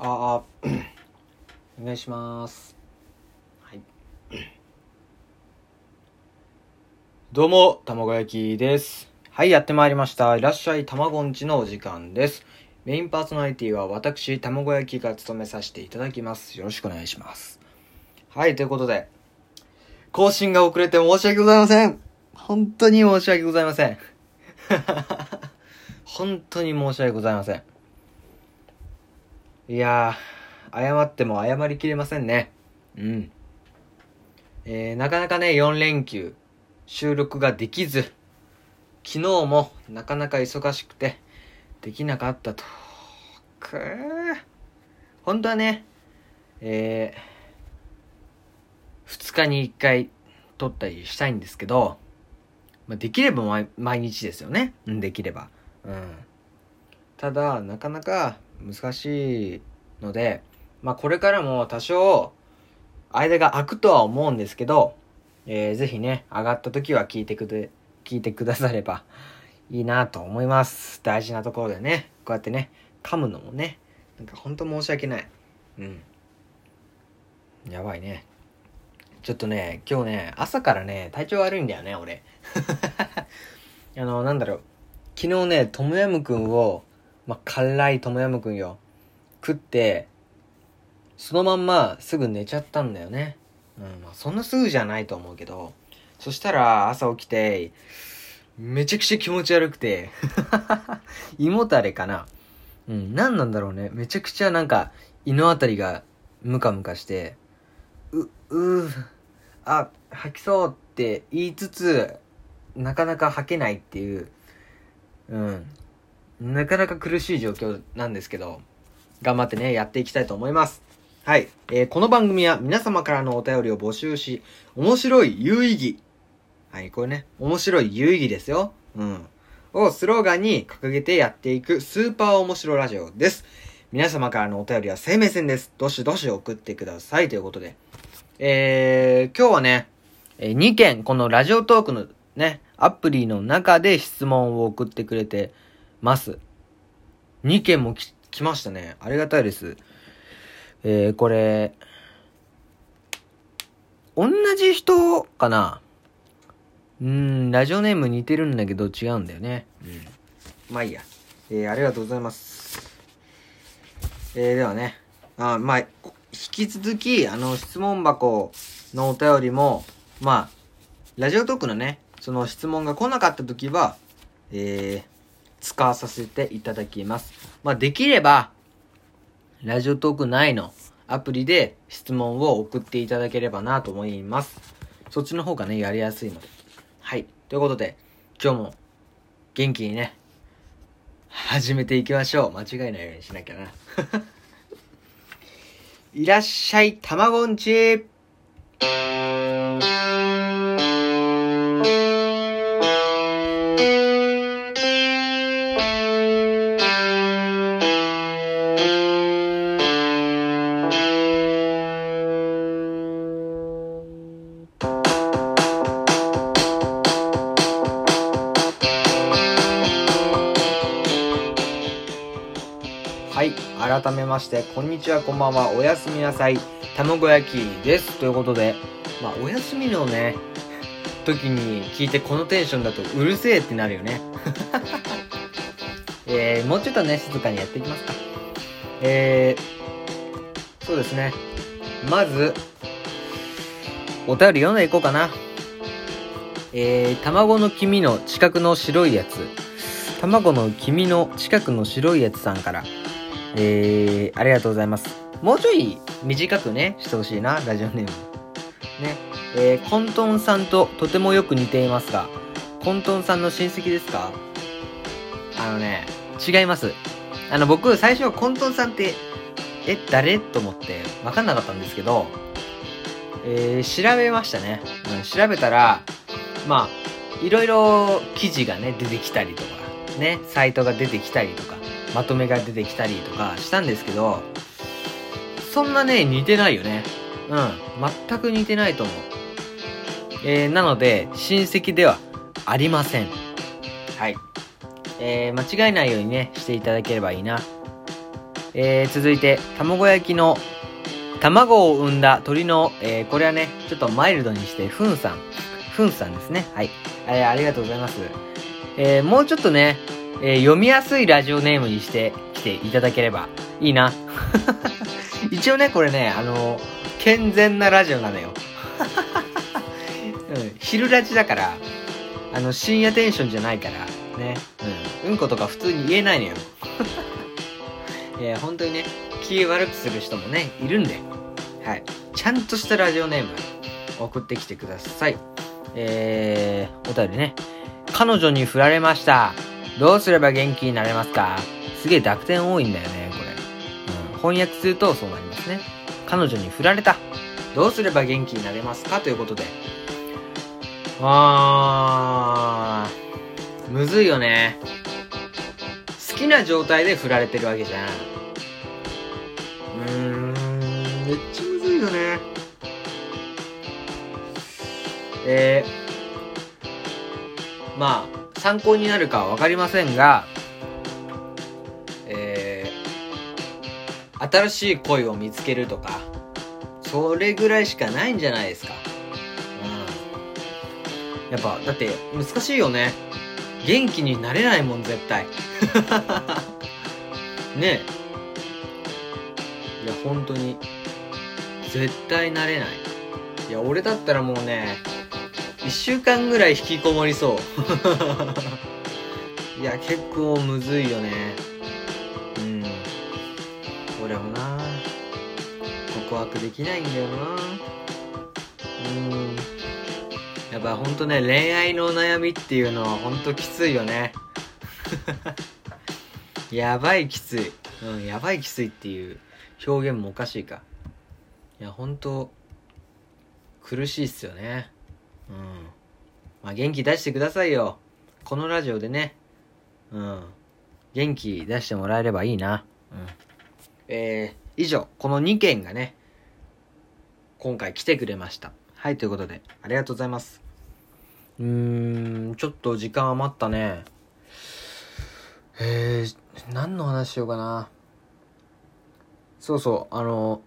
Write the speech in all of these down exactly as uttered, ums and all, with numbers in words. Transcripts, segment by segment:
あーお願いします、はい、どうも卵焼きです。はい、やってまいりました。いらっしゃい卵んちのお時間です。メインパーソナリティは私卵焼きが務めさせていただきます。よろしくお願いします。はい、ということで更新が遅れて申し訳ございません。本当に申し訳ございません本当に申し訳ございません。いやー、謝っても謝りきれませんね。うん。えー、なかなかね、よん連休、収録ができず、昨日もなかなか忙しくて、できなかったと。くー。本当はね、えー、ふつかにいっかい撮ったりしたいんですけど、まあ、できれば 毎, 毎日ですよね。うん、できれば。うん。ただ、なかなか、難しいので、まあこれからも多少間が空くとは思うんですけど、えー、ぜひね上がった時は聞いてくで聞いてくださればいいなと思います。大事なところでね、こうやってね噛むのもね、なんか本当申し訳ない。うん。やばいね。ちょっとね今日ね朝からね体調悪いんだよね俺。あのなんだろう昨日ねトムヤムくんをまあ、辛いトムヤムくんよ。食って、そのまんますぐ寝ちゃったんだよね。うん、まあ、そんなすぐじゃないと思うけど。そしたら、朝起きて、めちゃくちゃ気持ち悪くて。胃もたれかな。うん、なんなんだろうね。めちゃくちゃなんか、胃のあたりがムカムカして、う、うー、あ、吐きそうって言いつつ、なかなか吐けないっていう。うん。なかなか苦しい状況なんですけど、頑張ってね、やっていきたいと思います。はい。えー、この番組は皆様からのお便りを募集し、面白い有意義。はい、これね、面白い有意義ですよ。うん。をスローガンに掲げてやっていくスーパー面白ラジオです。皆様からのお便りは生命線です。どしどし送ってください。ということで。えー、今日はね、えー、にけん、このラジオトークのね、アプリの中で質問を送ってくれて、ます。にけんもき、来ましたね。ありがたいです。えー、これ、同じ人かな？うーん、ラジオネーム似てるんだけど違うんだよね。うん。まあいいや。えー、ありがとうございます。えー、ではね、あ、まあ、引き続き、あの、質問箱のお便りも、まあ、ラジオトークのね、その質問が来なかったときは、えー、使わさせていただきます。まあ、できれば、ラジオトーク内のアプリで質問を送っていただければなと思います。そっちの方がね、やりやすいので。はい。ということで、今日も元気にね、始めていきましょう。間違いないようにしなきゃな。いらっしゃい、たまごんち。改めましてこんにちはこんばんはおやすみなさい卵焼きです。ということでまあお休みのね時に聞いてこのテンションだとうるせえってなるよね、えー、もうちょっとね静かにやっていきますか。えー、そうですねまずお便り読んでいこうかな。えー、卵の黄身の近くの白いやつ卵の黄身の近くの白いやつさんから、えー、ありがとうございます。もうちょい短くねしてほしいなラジオネームね。えー、コントンさんととてもよく似ていますがコントンさんの親戚ですか？あのね違います。あの僕最初コントンさんってえ誰と思って分かんなかったんですけど、えー、調べましたね。うん、調べたらまあいろいろ記事がね出てきたりとかねサイトが出てきたりとかまとめが出てきたりとかしたんですけど、そんなね似てないよね。うん、全く似てないと思う。えー、なので親戚ではありません。はい。えー、間違えないようにねしていただければいいな。えー、続いて卵焼きの卵を産んだ鶏の、えー、これはねちょっとマイルドにしてふんさんふんさんですね。はい、えー、ありがとうございます、えー、もうちょっとね、えー、読みやすいラジオネームにしてきていただければいいな一応ねこれねあの健全なラジオなのよ、うん、昼ラジだからあの深夜テンションじゃないからね、うん、うんことか普通に言えないのよえー、本当にね気悪くする人もねいるんで、はい、ちゃんとしたラジオネーム送ってきてください。えー、お便りね、彼女に振られました、どうすれば元気になれますか。すげえ濁点多いんだよねこれ、うん、翻訳するとそうなりますね。彼女に振られた、どうすれば元気になれますかということで、あーむずいよね。好きな状態で振られてるわけじゃん。うーん、めっちゃむずいよね。えー、まあ参考になるかは分かりませんが、えー、新しい恋を見つけるとか、それぐらいしかないんじゃないですか。うん、やっぱだって難しいよね。元気になれないもん絶対ねえ、いや本当に絶対なれない。いや俺だったらもうねいっしゅうかんぐらい引きこもりそういや結構むずいよね。うん俺もな告白できないんだよな。うんやっぱほんとね恋愛の悩みっていうのはほんときついよねやばいきつい、うん、やばいきついっていう表現もおかしいか。いやほんと苦しいっすよね。うんまあ元気出してくださいよこのラジオでね。うん元気出してもらえればいいな。うんえー、以上このにけんがね今回来てくれました。はいということでありがとうございます。うーんちょっと時間余ったね。えー、何の話しようかな。そうそうあの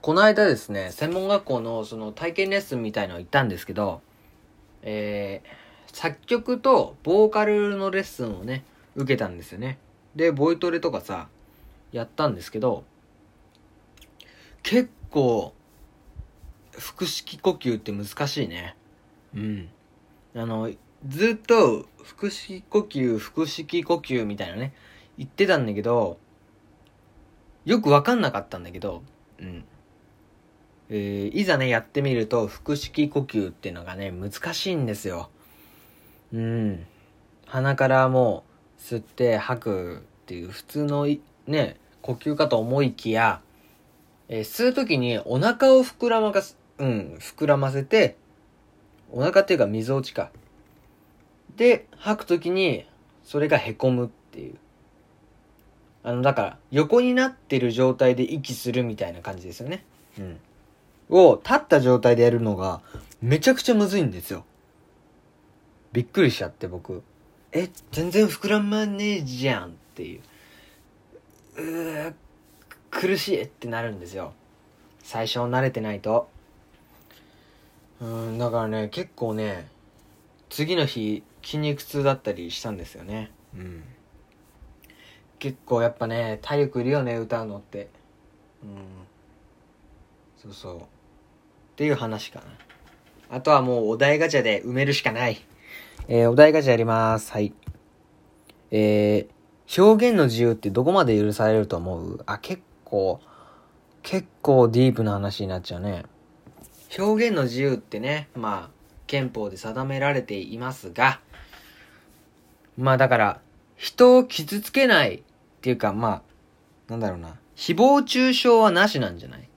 この間ですね専門学校のその体験レッスンみたいのを行ったんですけど、えー、作曲とボーカルのレッスンをね受けたんですよね。でボイトレとかさやったんですけど、結構腹式呼吸って難しいね。うんあのずっと腹式呼吸腹式呼吸みたいなね言ってたんだけどよく分かんなかったんだけど、うんえー、いざねやってみると腹式呼吸っていうのがね難しいんですよ。うん鼻からもう吸って吐くっていう普通のね呼吸かと思いきや、えー、吸うときにお腹を膨らまかすうん、膨らませてお腹っていうかみぞおちかで吐くときにそれがへこむっていう、あのだから横になってる状態で息するみたいな感じですよね。うんを立った状態でやるのがめちゃくちゃむずいんですよ。びっくりしちゃって僕え全然膨らまねえじゃんっていううー苦しいってなるんですよ最初慣れてないと。うんだからね結構ね次の日筋肉痛だったりしたんですよね。うん結構やっぱね体力いるよね歌うのって。うんそうそうっていう話かな。あとはもうお題ガチャで埋めるしかない、えー、お題ガチャやります。はいえー、表現の自由ってどこまで許されると思う。あ結構結構ディープな話になっちゃうね。表現の自由ってねまあ憲法で定められていますが、まあだから人を傷つけないっていうかまあなんだろうな誹謗中傷はなしなんじゃない。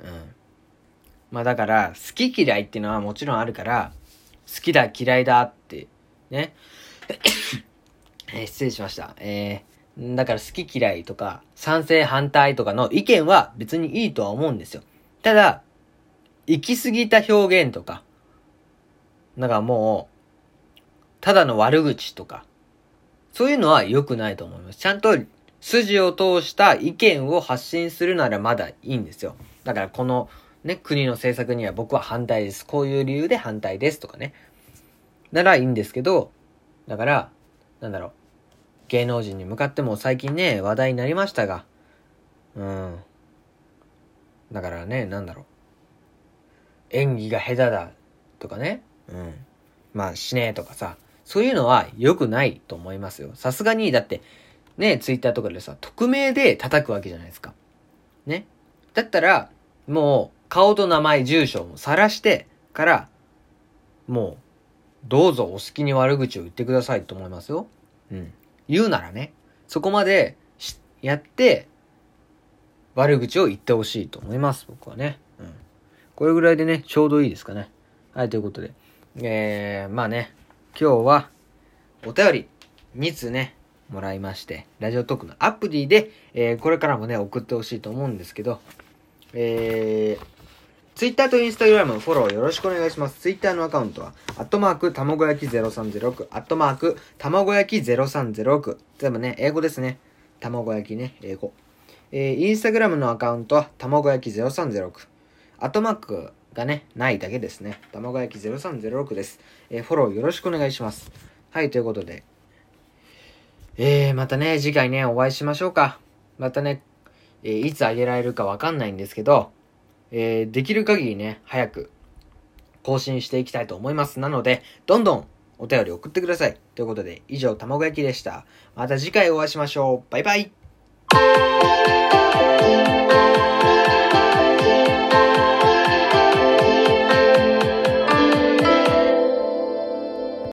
うんまあだから好き嫌いっていうのはもちろんあるから好きだ嫌いだってね、えー、失礼しました、えーだから好き嫌いとか賛成反対とかの意見は別にいいとは思うんですよ。ただ行き過ぎた表現とかなんかもうただの悪口とかそういうのは良くないと思います。ちゃんと筋を通した意見を発信するならまだいいんですよ。だからこのね、国の政策には僕は反対です。こういう理由で反対ですとかね。ならいいんですけど、だから、なんだろう。芸能人に向かっても最近ね、話題になりましたが、うん。だからね、なんだろう。演技が下手だとかね。うん。まあ、しねえとかさ。そういうのは良くないと思いますよ。さすがに、だって、ね、ツイッターとかでさ、匿名で叩くわけじゃないですか。ね。だったら、もう、顔と名前、住所も晒してから、もう、どうぞお好きに悪口を言ってくださいと思いますよ。うん。言うならね、そこまでし、やって、悪口を言ってほしいと思います、僕はね。うん。これぐらいでね、ちょうどいいですかね。はい、ということで。えー、まあね、今日は、お便り、につうね、もらいまして、ラジオトークのアプリで、えー、これからもね、送ってほしいと思うんですけど、えー、Twitter と Instagram フォローよろしくお願いします。Twitter のアカウントは、アットマーク、たまご焼きゼロさんゼロろく、アットマーク、たまご焼きゼロさんゼロろく。全部ね、英語ですね。たまご焼きね、英語。えー、Instagram のアカウントは、たまご焼きゼロさんゼロろく。アットマークがね、ないだけですね。たまご焼きゼロさんゼロろくです。えー、フォローよろしくお願いします。はい、ということで。えー、またね、次回ね、お会いしましょうか。またね、えー、いつあげられるかわかんないんですけど、えー、できる限りね、早く更新していきたいと思います。なので、どんどんお便り送ってください。ということで、以上、たまご焼きでした。また次回お会いしましょう。バイバイ。